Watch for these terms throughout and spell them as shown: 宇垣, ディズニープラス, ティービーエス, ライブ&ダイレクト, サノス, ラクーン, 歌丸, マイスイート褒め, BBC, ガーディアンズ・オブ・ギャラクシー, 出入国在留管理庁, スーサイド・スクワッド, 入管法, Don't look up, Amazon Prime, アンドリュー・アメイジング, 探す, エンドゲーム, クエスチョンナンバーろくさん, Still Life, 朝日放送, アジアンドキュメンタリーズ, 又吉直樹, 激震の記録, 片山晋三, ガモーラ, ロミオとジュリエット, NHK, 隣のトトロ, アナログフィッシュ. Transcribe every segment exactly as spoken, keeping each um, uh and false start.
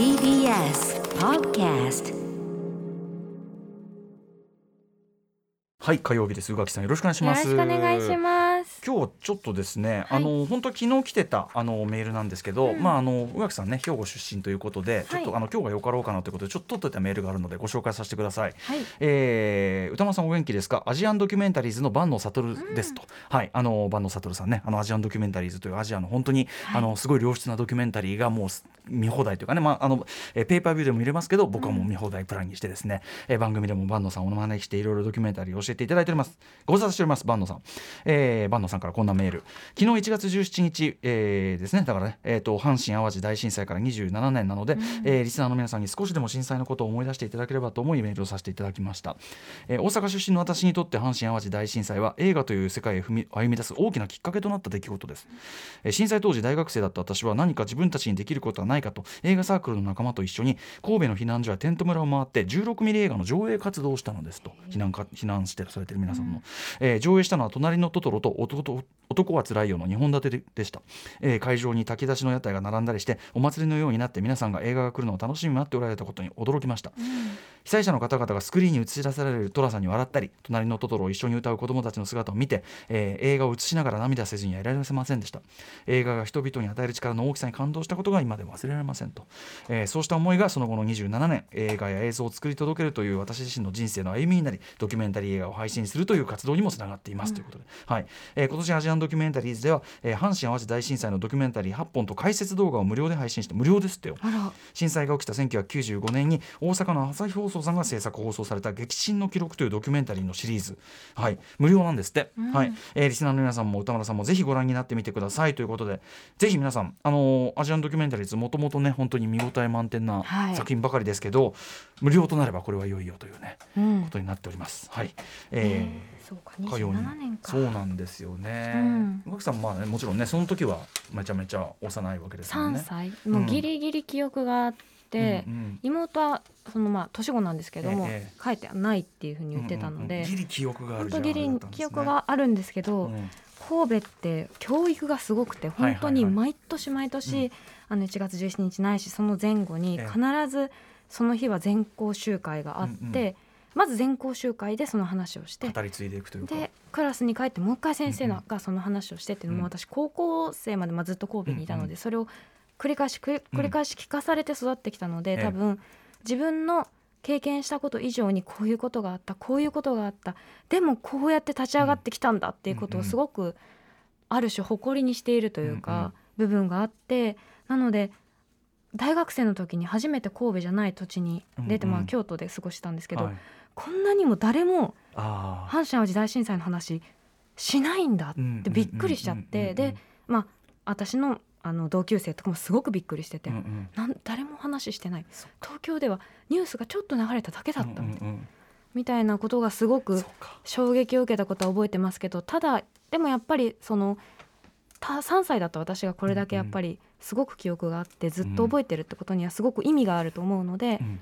ティービーエス Podcast。 はい、火曜日です。宇垣さん、よろしくお願いします。よろしくお願いします。今日ちょっとですね、はい、あの本当昨日来てたあのメールなんですけど、うんまあ、あの宇垣さんね、兵庫出身ということで、はい、ちょっとあの今日がよかろうかなということでちょっと取ってたメールがあるのでご紹介させてください。はい、えー、歌間さんお元気ですか？アジアンドキュメンタリーズの万野悟ですと、うんはい、あの万野悟さんね、あのアジアンドキュメンタリーズというアジアの本当に、はい、あのすごい良質なドキュメンタリーがもう見放題というかね、まあ、あのペーパービューでも見れますけど、僕はもう見放題プランにしてですね、うん、え番組でも万野さんをお招きしていろいろドキュメンタリーを教えていただいております。ご無沙汰しております万野さん。えー、万野さんからこんなメール。昨日いちがつじゅうしちにち、えー、ですねだからね、えー、と阪神淡路大震災からにじゅうななねんなので、うんえー、リスナーの皆さんに少しでも震災のことを思い出していただければと思いメールをさせていただきました。えー、大阪出身の私にとって阪神淡路大震災は映画という世界へ踏み歩み出す大きなきっかけとなった出来事です。えー、震災当時大学生だった私は、何か自分たちにできることはないかと映画サークルの仲間と一緒に神戸の避難所やテント村を回ってじゅうろくミリ映画の上映活動をしたのですと。避難か避難してされている皆さんの、うんえー、上映したのは隣のトトロと音男はつらいよのにほん立てでした。えー、会場に炊き出しの屋台が並んだりしてお祭りのようになって、皆さんが映画が来るのを楽しみに待っておられたことに驚きました。うん、被災者の方々がスクリーンに映し出される寅さんに笑ったり、隣のトトロを一緒に歌う子どもたちの姿を見て、えー、映画を映しながら涙せずにはいられませんでした。映画が人々に与える力の大きさに感動したことが今でも忘れられませんと。えー、そうした思いがその後のにじゅうななねん、映画や映像を作り届けるという私自身の人生の歩みになり、ドキュメンタリー映画を配信するという活動にもつながっていますということで、うんはいえー、今年アジアンドキュメンタリーズでは、えー、阪神淡路大震災のドキュメンタリーはっぽんと解説動画を無料で配信して、無料ですってよ。震災が起きたせんきゅうひゃくきゅうじゅうごねんに大阪の朝日放送さんが制作放送された激震の記録というドキュメンタリーのシリーズ、はい、無料なんですって。うんはいえー、リスナーの皆さんも歌村さんもぜひご覧になってみてくださいということで、ぜひ皆さん、あのー、アジアンドキュメンタリーズもともとね本当に見応え満点な作品ばかりですけど、はい、無料となればこれはいよいよというね、うん、ことになっております。はいえーそうか、にじゅうななねんか。そうなんですよね。宇垣さん、まあね、もちろんね、その時はめちゃめちゃ幼いわけですよね。さんさい、もうギリギリ記憶があって、うんうん、妹はそのまあ年子なんですけども、ええ、書いてないっていうふうに言ってたので、うんうん、ギリ記憶があるじゃん。本当ギリ記憶があるんですけど、うん、神戸って教育がすごくて、本当に毎年毎年、はいはいはい、あのいちがつじゅうしちにちないしその前後に必ずその日は全校集会があって、ええうんうん、まず全校集会でその話をして語り継いでいくというか、でクラスに帰ってもう一回先生がその話をしてっていうのも、うん、私高校生までまずっと神戸にいたので、うんうん、それを繰り返し繰り返し聞かされて育ってきたので、うん、多分自分の経験したこと以上にこういうことがあった、こういうことがあった、でもこうやって立ち上がってきたんだっていうことをすごくある種誇りにしているというか、うんうん、部分があって、なので大学生の時に初めて神戸じゃない土地に出て、うんうん、まあ、京都で過ごしたんですけど、はい、こんなにも誰も阪神・淡路大震災の話しないんだってびっくりしちゃって、で、まあ、私 の, あの同級生とかもすごくびっくりしてて、うんうん、なん誰も話してない、東京ではニュースがちょっと流れただけだったみたいな、うんうん、みたいなことがすごく衝撃を受けたことは覚えてますけど、ただでもやっぱりそのさんさいだった私がこれだけやっぱりすごく記憶があってずっと覚えてるってことにはすごく意味があると思うので、うん、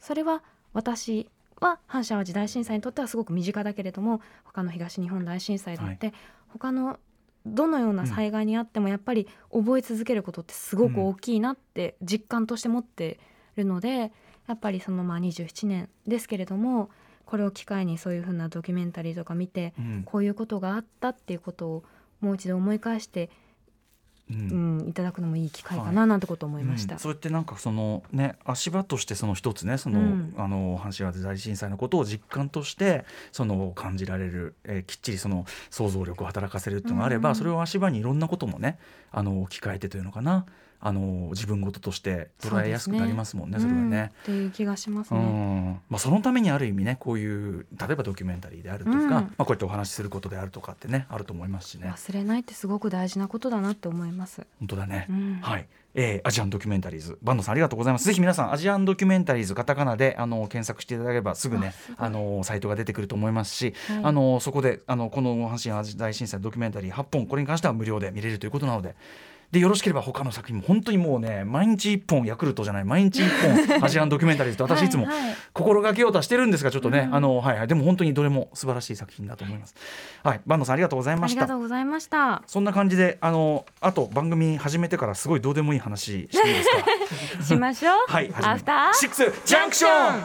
それは私は阪神淡路大震災にとってはすごく身近だけれども、他の東日本大震災だって、はい、他のどのような災害にあってもやっぱり覚え続けることってすごく大きいなって実感として持ってるので、うん、やっぱりそのまあにじゅうななねんですけれども、これを機会にそういうふうなドキュメンタリーとか見て、うん、こういうことがあったっていうことをもう一度思い返して、うんうん、いただくのもいい機会かななんてこと思いました。はいうん、そうやってなんかその、ね、足場としてその一つね、その、うん、あの阪神淡路大震災のことを実感としてその感じられる、えー、きっちりその想像力を働かせるっていうのがあれば、うんうん、それを足場にいろんなこともね、あの置き換えてというのかな、あの自分事として捉えやすくなりますもんね。それはね、うん、っていう気がしますね。うんまあ、そのためにある意味ね、こういう例えばドキュメンタリーであるとか、うんまあ、こうやってお話しすることであるとかってね、あると思いますしね。忘れないってすごく大事なことだなって思います。本当だね、うんはいえー、アジアンドキュメンタリーズ、坂野さんありがとうございます。ぜひ皆さんアジアンドキュメンタリーズカタカナであの検索していただければすぐね、ああのサイトが出てくると思いますし、はい、あのそこであのこの阪神淡路大震災ドキュメンタリーはっぽん、これに関しては無料で見れるということなので、でよろしければ他の作品も本当にもうね毎日一本ヤクルトじゃない毎日一本アジアンドキュメンタリーズと私いつも心がけようとしてるんですがちょっとね、はいはい、あのはいはいでも本当にどれも素晴らしい作品だと思います。はい、坂東さんありがとうございました。ありがとうございました。そんな感じであのあと番組始めてからすごいどうでもいい話していいですか？しましょう。はい。アフターシックスジャンクション。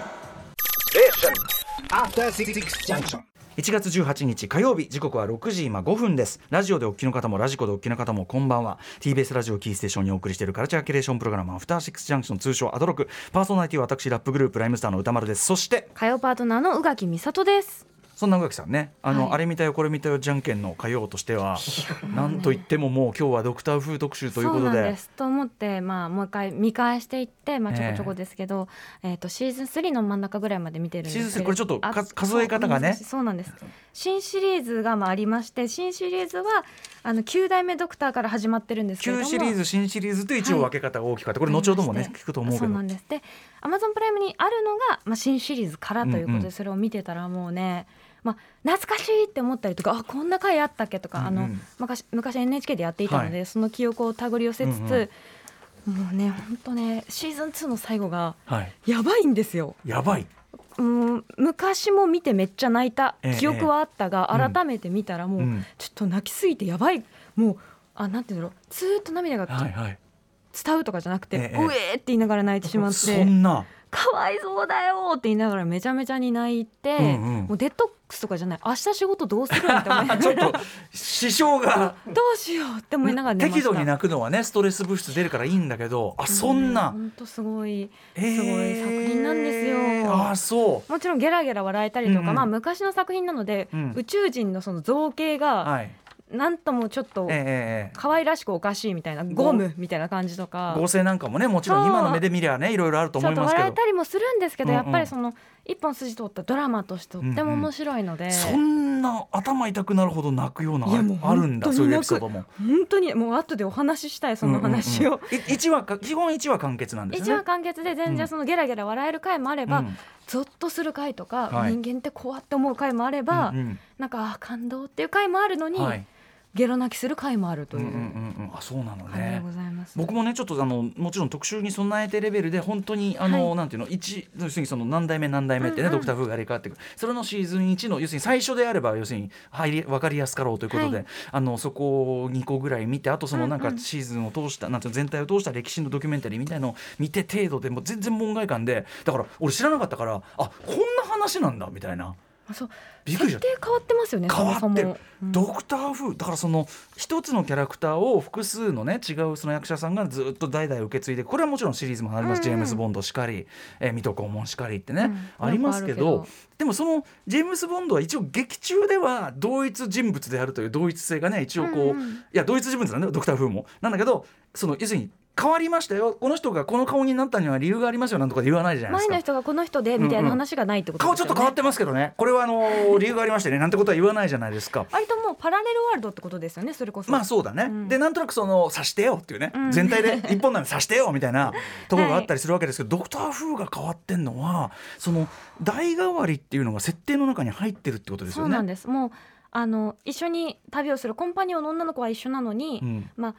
アフターシックスジャンクション。いちがつじゅうはちにち火曜日、時刻はろくじ今ごふんです。ラジオでお聞きの方もラジコでお聞きの方もこんばんは。 ティービーエス ラジオキーステーションにお送りしているカルチャーキュレーションプログラムアフターシックスジャンクション、通称アトロク。パーソナリティは私ラップグループライムスターの歌丸です。そして火曜パートナーの宇垣美里です。そんな宇垣さんね あの、はい、あれ見たよこれ見たよじゃんけんの火曜としてはなんといってももう今日はドクター風特集ということで、そうなんですと思って、まあ、もう一回見返していって、まあ、ちょこちょこですけど、えーえー、とシーズンスリーの真ん中ぐらいまで見てるんですけど、シーズンスリーこれちょっと数え方がね、そうなんです、新シリーズがまあありまして、新シリーズはあのきゅうだいめドクターから始まってるんですけれども、旧シリーズ新シリーズと一応分け方が大きかった、はい、これ後ほどもね聞くと思うけど、そうなんです。で Amazon プライムにあるのが、まあ、新シリーズからということで、うんうん、それを見てたらもうね、まあ、懐かしいって思ったりとか、あこんな回あったっけとか、うんうん、あの昔, 昔 エヌエイチケー でやっていたので、はい、その記憶を手繰り寄せつつ、うんうん、もうね本当ねシーズンツーの最後がやばいんですよ、はい、やばい、うん、昔も見てめっちゃ泣いた記憶はあったが、えー、改めて見たらもう、うん、ちょっと泣きすぎてやばい、もうあなんていうんだろう、ずーっと涙が、はいはい、伝うとかじゃなくて、えー、うえーって言いながら泣いてしまって、そんなかわいそうだよって言いながらめちゃめちゃに泣いて、うんうん、もうデッドとかじゃない、明日仕事どうするんって思いながらちょっと支障がどうしようって思いながら寝ました。適度に泣くのはねストレス物質出るからいいんだけど、あそんな本当すごい、えー、すごい作品なんですよ。あそう、もちろんゲラゲラ笑えたりとか、うん、まあ、昔の作品なので、うん、宇宙人のその造形が、はい、なんともちょっと可愛らしくおかしいみたいな、ゴムみたいな感じとか、合成なんかもねもちろん今の目で見りゃねいろいろあると思いますけど、笑えたりもするんですけど、うんうん、やっぱりその一本筋通ったドラマとしてとっても面白いので、うんうん、そんな頭痛くなるほど泣くようなあるんだ、そういうエピソードも本当にもう後でお話ししたい、その話を、うんうんうん、いちわか基本いちわ完結なんですね。いちわ完結で全然そのゲラゲラ笑える回もあれば、うん、ゾッとする回とか、はい、人間ってこうやって思う回もあれば、うんうん、なんか感動っていう回もあるのに、はい、ゲロ泣きする回もあるという、うんうんうん、あそうなのね。僕もねちょっとあのもちろん特集に備えてレベルで本当にあの、はい、なんていうの一要するにその何代目何代目ってね、うんうん、ドクター風があれ変わってくる、それのシーズンいちの要するに最初であれば要するに入り分かりやすかろうということで、はい、あのそこをにこぐらい見て、あとそのなんかシーズンを通した、うんうん、なんていうの全体を通した歴史のドキュメンタリーみたいのを見て程度でもう全然門外観で、だから俺知らなかったから、あこんな話なんだみたいな。そう設定変わってますよね。変わってる、うん、ドクター風だから、その一つのキャラクターを複数のね違うその役者さんがずっと代々受け継いで、これはもちろんシリーズもあります、うん、ジェームズボンドしかり、えー、水戸黄門しかりってね、うん、ありますけ ど, どでもそのジェームズボンドは一応劇中では同一人物であるという同一性がね一応こう、うんうん、いや同一人物なんだよドクター風もなんだけど、その要するに変わりましたよ、この人がこの顔になったには理由がありますよなんとか言わないじゃないですか。前の人がこの人でみたいな話がないってことですよね、うんうん、顔ちょっと変わってますけどね、これはあのー、理由がありましてねなんてことは言わないじゃないですか。割ともうパラレルワールドってことですよね、それこそ。まあそうだね、うん、でなんとなくその刺してよっていうね、うん、全体で一本なのに刺してよみたいなところがあったりするわけですけど、はい、ドクター風が変わってんのはその代替わりっていうのが設定の中に入ってるってことですよね。そうなんです。もうあの一緒に旅をするコンパニオンの女の子は一緒なのに、うん、まあ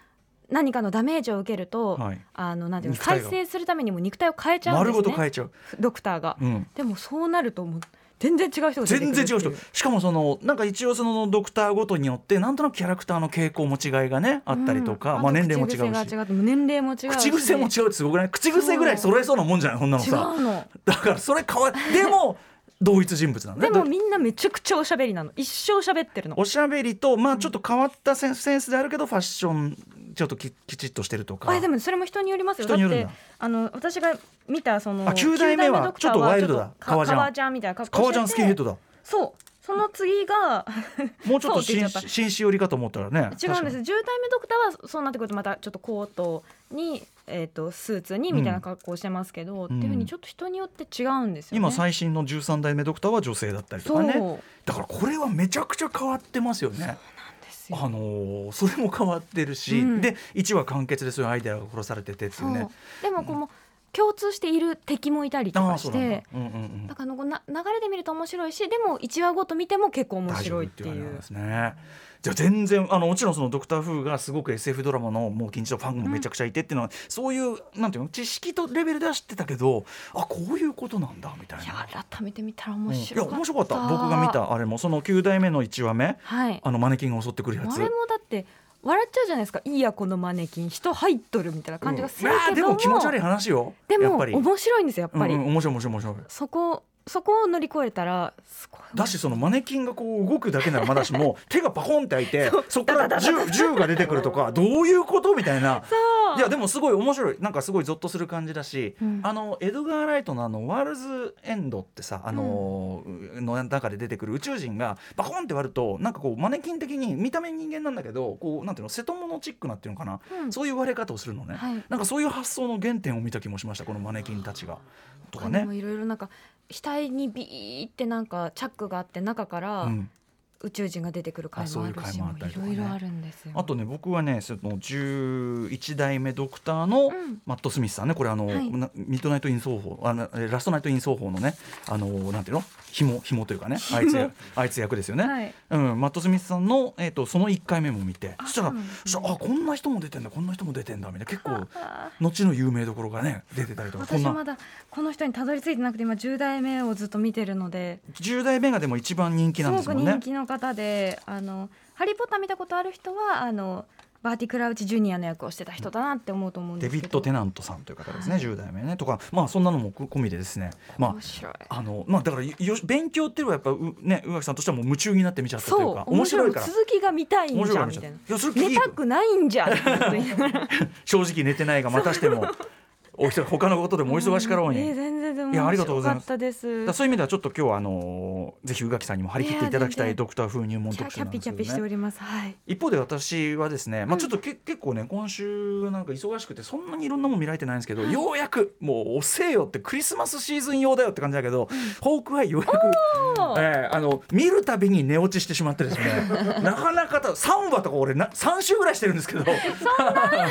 何かのダメージを受けると、はい、あのなんていうの再生するためにも肉体を変えちゃうんですね、丸ごと変えちゃうドクターが、うん、でもそうなるともう全然違う人が出てくるっていう、全然違う人、しかもそのなんか一応そのドクターごとによってなんとなくキャラクターの傾向も違いがねあったりとか、うん、まあ、年齢も違うし口癖が違って年齢も違うし口癖も違うってすごくない、口癖ぐらい揃えそうなもんじゃないこんなのさ。違うのだからそれ変わでも同一人物なのね。でもみんなめちゃくちゃおしゃべりなの、一生喋ってるの、おしゃべりと、まあ、ちょっと変わったセンスであるけど、うん、ファッションちょっと き, きちっとしてるとか。あでもそれも人によりますよ。人によるんだ。だってあの私が見たそのきゅうだいめはちょっとワイルドだ、革ジャンみたいな格好してて、革ジャンスキンヘッドだそう。その次がもうちょっと紳士寄りかと思ったらね、違うんです。じゅうだいめドクターはそうなってくるとまたちょっとコートに、えー、とスーツにみたいな格好してますけど、うん、っていう風にちょっと人によって違うんですよね。今最新のじゅうさんだいめドクターは女性だったりとかね。だからこれはめちゃくちゃ変わってますよね。あのー、それも変わってるし、うん、でいちわ完結でそういうアイデアが殺されててっていうね。でもこうも、うん共通している敵もいたりとかして、ああ、うんうんうん、だからのな流れで見ると面白いし、でもいちわごと見ても結構面白いっていう。じゃあ全然あのもちろんそのドクターフーがすごく エスエフ ドラマのもう近所ファンもめちゃくちゃいてっていうのは、うん、そういうなんていうの知識とレベルでは知ってたけど、あこういうことなんだみたいな。いや改めて見たら面白かった、うん、いや面白かった。僕が見たあれもそのきゅうだいめのいちわめ、はい、あのマネキンが襲ってくるやつ、あれもだって笑っちゃうじゃないですか。いいやこのマネキン人入っとるみたいな感じがするけども、うん、いやでも気持ち悪い話よ。でもやっぱり面白いんですよやっぱり、うんうん、面白い面白い面白い。そこそこを乗り越えたらすごい。だしそのマネキンがこう動くだけならまだしも手がパコンって開いてそこから 銃, 銃が出てくるとかどういうことみたいな。いやでもすごい面白い、なんかすごいゾッとする感じだし、うん、あのエドガー・ライトのあのワールズ・エンドってさあの、うん、の中で出てくる宇宙人がパコンって割るとなんかこうマネキン的に見た目人間なんだけどこうなんていうの瀬戸物チックなっていうのかな、うん、そういう割れ方をするのね、はい、なんかそういう発想の原点を見た気もしましたこのマネキンたちがとかね。いろいろなんか額にビーってなんかチャックがあって中から、うん宇宙人が出てくる回もあるし、いろいろあるんですよ。あとね僕はねそのじゅういちだいめドクターのマット・スミスさんね、これあの、はい、ミッドナイトイン奏法あのラストナイトイン奏法のねあのなんていうの紐紐というかねあいつあいつ役ですよね、はいうん、マット・スミスさんの、えー、とそのいっかいめも見て、そしたら、うん、そしたらあこんな人も出てんだこんな人も出てんだみたいな、結構後の有名どころがね出てたりとか。私まだこの人にたどり着いてなくて今じゅうだいめをずっと見てるので。じゅうだいめがでも一番人気なんですもんね。すごく人気の方で、あのハリーポッター見たことある人はあのバーティ・クラウチジュニアの役をしてた人だなって思うと思うんですけど、デビッド・テナントさんという方ですね、はい、じゅうだいめねとか、まあ、そんなのも込みでですね、まあ、面白いあの、まあ、だからよ勉強っていうのはやっぱう、ね、宇垣さんとしてはもう夢中になって見ちゃったというか、そう面白いから続きが見たいんじゃんみたいな、寝たくないんじゃん正直寝てないがまたしてもお人他のことでもお忙しかろうに、うんえー、全然でも面白かったです。そういう意味ではちょっと今日はあのー、ぜひ宇垣さんにも張り切っていただきたいドクター風入門特集なんですよね。キャピキャピしております、はい、一方で私はですね、まあ、ちょっとけ、うん、結構ね今週なんか忙しくてそんなにいろんなもの見られてないんですけど、はい、ようやくもうおせえよってクリスマスシーズン用だよって感じだけど、うん、ホークアイようやく、えー、あの見るたびに寝落ちしてしまってですねなかなかさんわとか俺なさんしゅうぐらいしてるんですけどそんな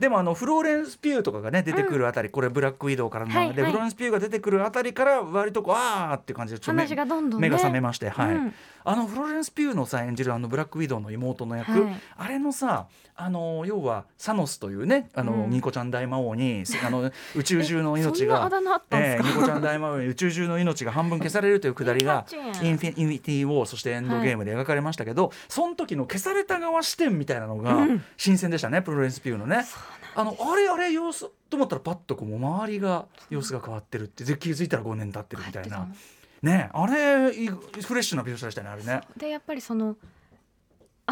で, でもあのフローレンス・ピューとかがね出てくるあたり、うん、これブラックウィドウからの、はいはい、でフロンスピューが出てくるあたりから割とこうあーって感じでちょっと 目, 話がどんどん、ね、目が覚めまして、はいうん、あのフロレンスピューのさ演じるあのブラックウィドウの妹の役、はい、あれのさあの要はサノスというねあの、うん、ニコちゃん大魔王にあの宇宙中の命がえ、えー、ニコちゃん大魔王に宇宙中の命が半分消されるというくだりがインフィニティウォーそしてエンドゲームで描かれましたけど、はい、その時の消された側視点みたいなのが新鮮でしたね、うん、フロレンスピューのねあのあれあれ様子と思ったらパッとこう周りが様子が変わってるって気づいたらごねん経ってるみたいなね、あれフレッシュな描写でしたねあれね。でやっぱりその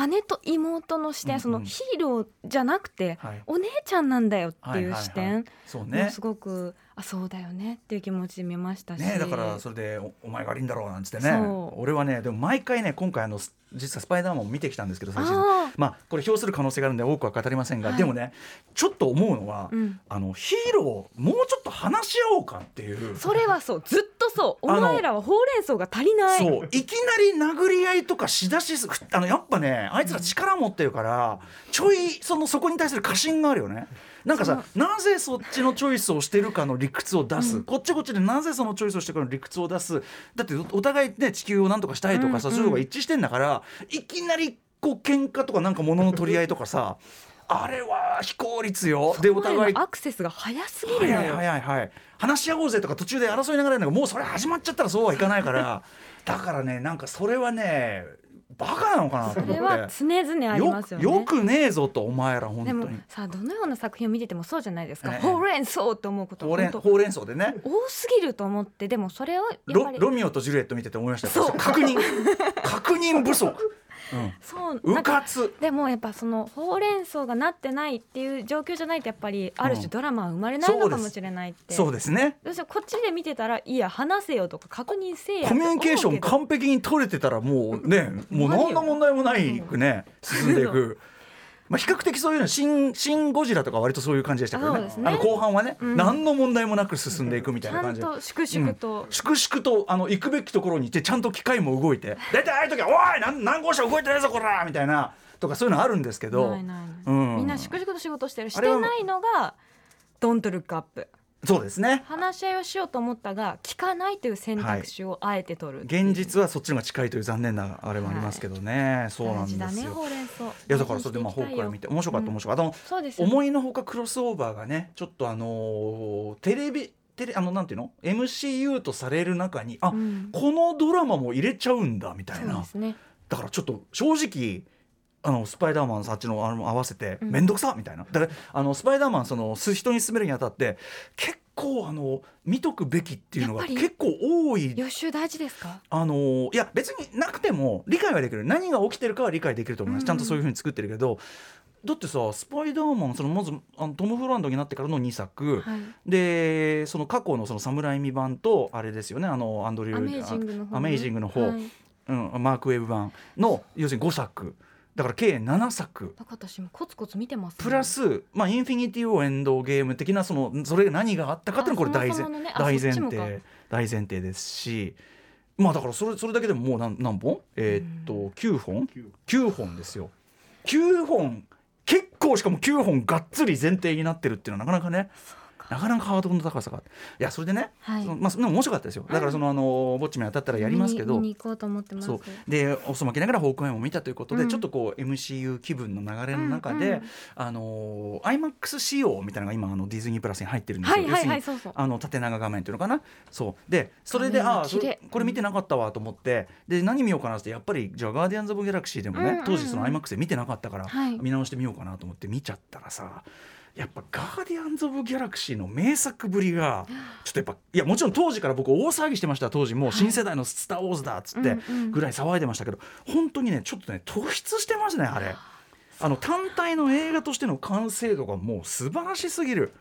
姉と妹の視点、うんうん、そのヒーローじゃなくて、はい、お姉ちゃんなんだよっていう視点もすごくあそうだよねっていう気持ちで見ましたし、ね、だからそれで お, お前が悪いんだろうなんつってね俺はねでも毎回ね今回あの実はスパイダーマンを見てきたんですけど最初にあ、まあ、これ評する可能性があるので多くは語りませんが、はい、でもねちょっと思うのは、うん、あのヒーローもうちょっと話し合おうかっていうそれはそうずっとそうお前らはほうれん草が足りないそういきなり殴り合いとかしだしあのやっぱねあいつら力持ってるから、うん、ちょい そ, のそこに対する過信があるよね。なんかさなぜそっちのチョイスをしてるかの理屈を出す、うん、こっちこっちでなぜそのチョイスをしてるかの理屈を出すだってお互いね地球をなんとかしたいとかさ、うんうん、そういうのが一致してんだからいきなりこう喧嘩とかなんか物の取り合いとかさあれは非効率よ。でお互いアクセスが早すぎるのよ、はいはいはいはい、話し合おうぜとか途中で争いながらなんかもうそれ始まっちゃったらそうはいかないからだからねなんかそれはねバカなのかなと思ってそれは常々ありますよね。 よ, よくねえぞとお前ら本当にでもさどのような作品を見ててもそうじゃないですか、ええ、ほうれん草って思うことほうれん草でね多すぎると思ってでもそれをやっぱり ロ, ロミオとジュリエット見てて思いましたそう確認確認不足うん、そううかつでもやっぱそのほうれん草がなってないっていう状況じゃないとやっぱりある種ドラマは生まれないのかもしれないって、うん、そうです、そうですね。どうしてこっちで見てたらいや話せよとか確認せやコミュニケーション完璧に取れてたらもうねもう何の問題もないくね進んでいくまあ、比較的そういうのシン、シンゴジラとか割とそういう感じでしたけど ね, ねあの後半はね、うん、何の問題もなく進んでいくみたいな感じでちゃんと粛々と、うん、粛々とあの行くべきところにいてちゃんと機械も動いてだいたいああいう時はおい 何, 何号車動いてないぞこらみたいなとかそういうのあるんですけどないない、うん、みんな粛々と仕事してるしてないのが Don't look up。そうですね、話し合いをしようと思ったが聞かないという選択肢をあえて取る、はい、現実はそっちのが近いという残念なあれもありますけどね、はい、そうなんですよ。大事だね、ほうれん草。いやだからそれでまあホークから見て面白かった、うん、面白かった、あの、そうですよね、思いのほかクロスオーバーがねちょっとあのテレビテレあのなんていうの エムシーユー とされる中にあ、うん、このドラマも入れちゃうんだみたいな。そうですね、だからちょっと正直あのスパイダーマンさっち の, あの合わせてめんどくさみたいな、だからあのスパイダーマンその人に勧めるにあたって結構あの見とくべきっていうのが結構多い。予習大事ですか？あのいや別になくても理解はできる、何が起きてるかは理解できると思います、うんうん、ちゃんとそういう風に作ってるけど、だってさスパイダーマンそのまずあのトム・フランドになってからのにさく、はい、でその過去のその侍見版とあれですよね、あのアンドリュー・アメイジングの 方,、ね、アメイジングの方、はい、うん、マーク・ウェブ版の要するにごさくだから計ななさく。私もコツコツ見てます、ね、プラス、まあ、インフィニティ・ウォー・エンド・ゲーム的な そ, のそれが何があったかっていうのはこれ大前提大前提ですし、まあだからそ れ, それだけでももう 何, 何本？えー、っときゅうほんきゅうほんですよ。きゅうほん結構、しかもきゅうほんがっつり前提になってるっていうのはなかなかね、なかなかハードルの高さが。いやそれでね、はい、まあ、でも面白かったですよ。だからその、はい、あのぼっちめ当たったらやりますけど見 に, 見に行こうと思ってます。そうでおそまけながらホークアイも見たということで、うん、ちょっとこう エムシーユー 気分の流れの中で、うんうん、あの アイマックス 仕様みたいなのが今あのディズニープラスに入ってるんですよ。はいはいはい、そうそう、あの縦長画面っていうのかな。そうでそれでああこれ見てなかったわと思って、うん、で何見ようかなってやっぱりじゃあガーディアンズ・オブ・ギャラクシーでもね、うんうんうん、当時その アイマックス で見てなかったから、はい、見直してみようかなと思って見ちゃったらさ。やっぱガーディアンズ・オブ・ギャラクシーの名作ぶりがちょっとやっぱ、いやもちろん当時から僕大騒ぎしてました。当時もう新世代のスター・ウォーズだっつってぐらい騒いでましたけど、本当にねちょっとね突出してますねあれ。あの単体の映画としての完成度がもう素晴らしすぎる。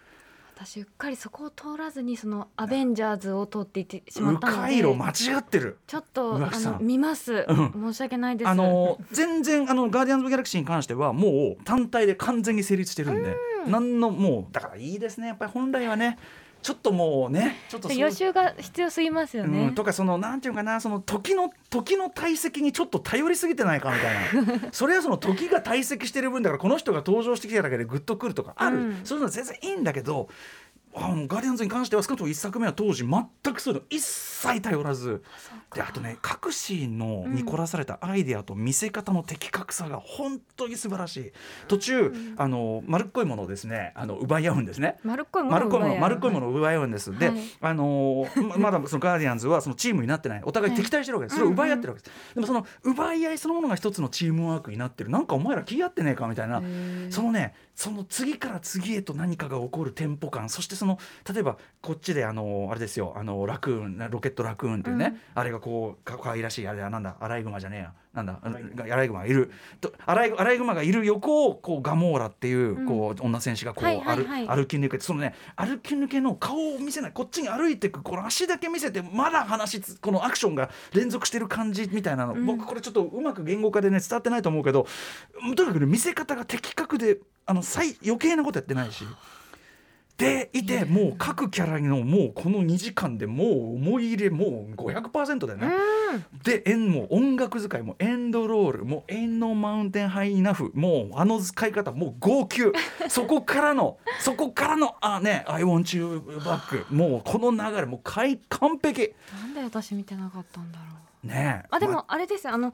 私うっかりそこを通らずにそのアベンジャーズを通っていってしまったので、迂回路間違ってる。ちょっとあの見ます、うん、申し訳ないです。あの全然あのガーディアンズ・オブ・ギャラクシーに関してはもう単体で完全に成立してるんで、うん、なんのもうだからいいですね。やっぱり本来はねちょっともうねちょっと予習が必要すぎますよね、うん、とかそのなんていうかな、その時の時の体積にちょっと頼りすぎてないかみたいなそれはその時が体積してる分だからこの人が登場してきただけでグッとくるとかある、うん、そういうのは全然いいんだけど、あのガーディアンズに関しては少なくともいっさくめは当時全くそういうの一切頼らずで、あとね各シーンのに凝らされたアイデアと見せ方の的確さが本当に素晴らしい。途中、うん、あの丸っこいものをですねあの奪い合うんですね。丸っこいものを奪い合う、丸っこいものを奪い合うんです、はい、で、あのー、まだそのガーディアンズはそのチームになってないお互い敵対してるわけです、はい、それを奪い合ってるわけです、うんうん、でもその奪い合いそのものが一つのチームワークになってる、なんかお前ら気合ってねえかみたいな、そのねその次から次へと何かが起こるテンポ感、そしてその例えばこっちであのあれですよ、あのラクーンロケットラクーンっていうね、うん、あれがこう か, かわいらしいあれはなんだアライグマじゃねえやなんだアライグマがいるとアライグマがいる横をこうガモーラっていう、こう、うん、女戦士がこう、はいはいはい、歩き抜けてそのね歩き抜けの顔を見せない、こっちに歩いてくこの足だけ見せてまだ話このアクションが連続してる感じみたいなの、うん、僕これちょっとうまく言語化でね伝わってないと思うけど、とにかく、ね、見せ方が的確であの最余計なことやってないし。でいてもう各キャラのもうこのにじかんでもう思い入れもう ごひゃくパーセント だよね、うん、で演も音楽使いもエンドロールもエンドマウンテンハイイナフもうあの使い方もう号泣そこからのそこからのあね I want you back もうこの流れもう完璧なんで私見てなかったんだろうねえ。あでもあれです、あの、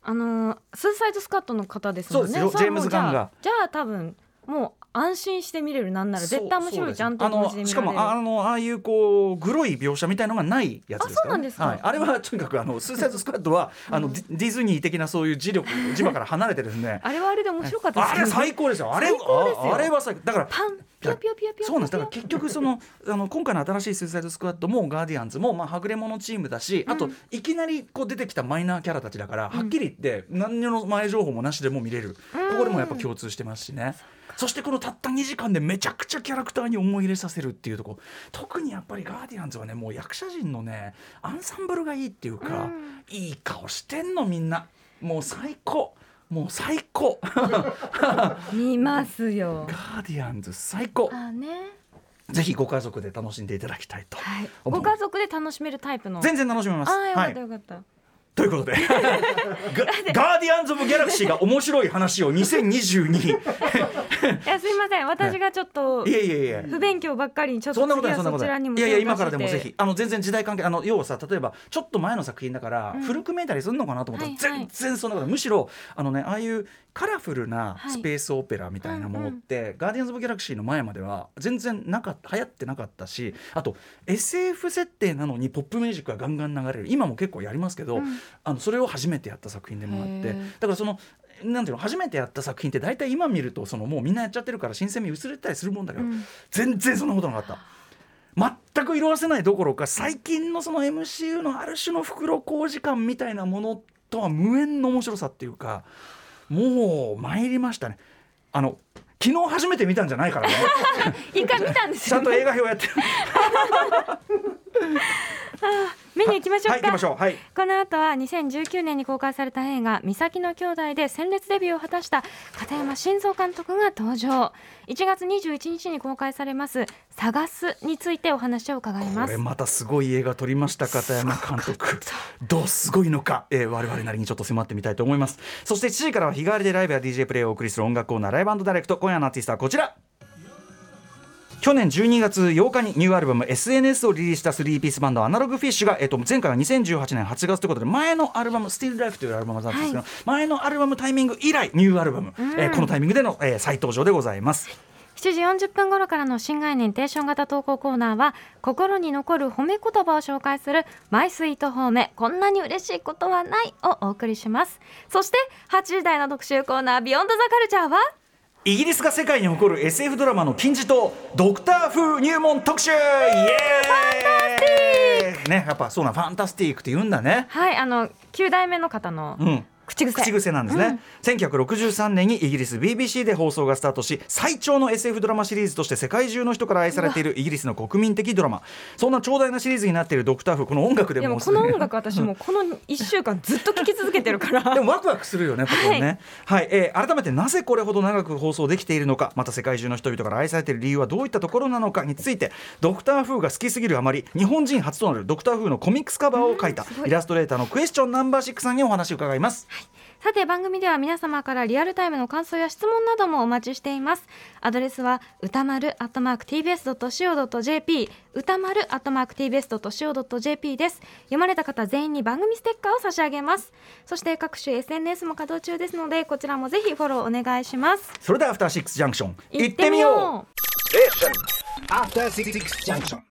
あのスーサイドスカットの方ですもんね。そうですよジェームズ・ガンが。じゃあ多分もう安心して見れる、なんなら絶対面白いちゃんと同時で見られる。しかもあのああいうこうグロい描写みたいのがないやつですから、ね、あ、そうなんですか、はい、あれはとにかくあのスーサイドスクワッドはあの、うん、ディズニー的なそういう磁力磁場から離れてですねあれはあれで面白かったです、ね、あれ最高ですよ。あれは最高だからパンピヨピヨピヨピヨ。そうなんです。だから結局そのあの今回の新しいスーサイドスクワッドもガーディアンズもまあはぐれ者チームだし、あといきなりこう出てきたマイナーキャラたちだから、うん、はっきり言って何の前情報もなしでも見れる、うん、ここでもやっぱ共通してますしね。そしてこのたったにじかんでめちゃくちゃキャラクターに思い入れさせるっていうところ、特にやっぱりガーディアンズはねもう役者陣のねアンサンブルがいいっていうか、うん、いい顔してんのみんなもう最高もう最高見ますよガーディアンズ最高。あ、ね、ぜひご家族で楽しんでいただきたいと、はい、ご家族で楽しめるタイプの。全然楽しめます。あ、よかったよかった、はいということでガーディアンズ・オブ・ギャラクシーが面白い話をにせんにじゅうに いやすいません、私がちょっと不勉強ばっかりにちょっと次はそちらにも、いやいや今からでもぜひ、あの全然時代関係、あの要はさ、例えばちょっと前の作品だから古く見えたりするのかなと思ったら、うん、全然そんなこと、むしろあのね、ああいうカラフルなスペースオペラみたいなものって、はいうんうん、ガーディアンズ・オブ・ギャラクシーの前までは全然なか流行ってなかったし、あと エスエフ 設定なのにポップミュージックがガンガン流れる、今も結構やりますけど、うん、あのそれを初めてやった作品でもあって、だからそのなんていうの、初めてやった作品って大体今見るとそのもうみんなやっちゃってるから新鮮味薄れたりするもんだけど、うん、全然そんなことなかった。全く色褪せないどころか、最近のその エムシーユー のある種の袋小路感みたいなものとは無縁の面白さっていうか、もう参りましたね。あの昨日初めて見たんじゃないからね一回見たんですよ、ね、ちゃんと映画表やってるあ、見に行きましょうか。はい、行きましょう。はい、この後はにせんじゅうきゅうねんに公開された映画「岬の兄弟」で鮮烈デビューを果たした片山晋三監督が登場。いちがつにじゅういちにちに公開されます「探す」についてお話を伺います。これまたすごい映画撮りました片山監督、どうすごいのか、えー、我々なりにちょっと迫ってみたいと思います。そしてしちじからは日替わりでライブや ディージェー プレイをお送りする音楽コーナーライブ&ダイレクト。今夜のアーティストはこちら。去年じゅうにがつようかにニューアルバム エスエヌエス をリリースしたスリーピースバンドアナログフィッシュが、えっと、前回はにせんじゅうはちねんはちがつということで前のアルバム Still Life というアルバムだったんですけど、はい、前のアルバムタイミング以来ニューアルバム、えー、このタイミングでの、えー、再登場でございます。しちじよんじゅっぷん頃からの新概念テーション型投稿コーナーは心に残る褒め言葉を紹介するマイスイート褒め、こんなに嬉しいことはないをお送りします。そしてはちじ台の特集コーナービヨンドザカルチャーはイギリスが世界に誇る エスエフ ドラマの金字塔ドクター風入門特集、イエーイね、やっぱそうなファンタスティックって言うんだね。はい、あのきゅうだいめの方の、うん口 癖, 口癖なんですね、うん、せんきゅうひゃくろくじゅうさんねんにイギリス ビービーシー で放送がスタートし、最長の エスエフ ドラマシリーズとして世界中の人から愛されているイギリスの国民的ドラマ、そんな長大なシリーズになっているドクターフ、この音楽で も, もこの音楽私もこのいっしゅうかんずっと聴き続けてるからでもワクワクするよねここね、はいはい、えー、改めてなぜこれほど長く放送できているのか、また世界中の人々から愛されている理由はどういったところなのかについて、ドクターフが好きすぎるあまり日本人初となるドクターフのコミックスカバーを描いたイラストレーターのクエスチョンナンバーろくさんにお話を伺います。はい、さて番組では皆様からリアルタイムの感想や質問などもお待ちしています。アドレスは歌丸 アットマークティービーエスドットシーオー.jp 歌丸 アットマークティービーエスドットシーオー.jp です。読まれた方全員に番組ステッカーを差し上げます。そして各種 エスエヌエス も稼働中ですので、こちらもぜひフォローお願いします。それではアフターシックスジャンクション行ってみよう。アフターシックスジャンクション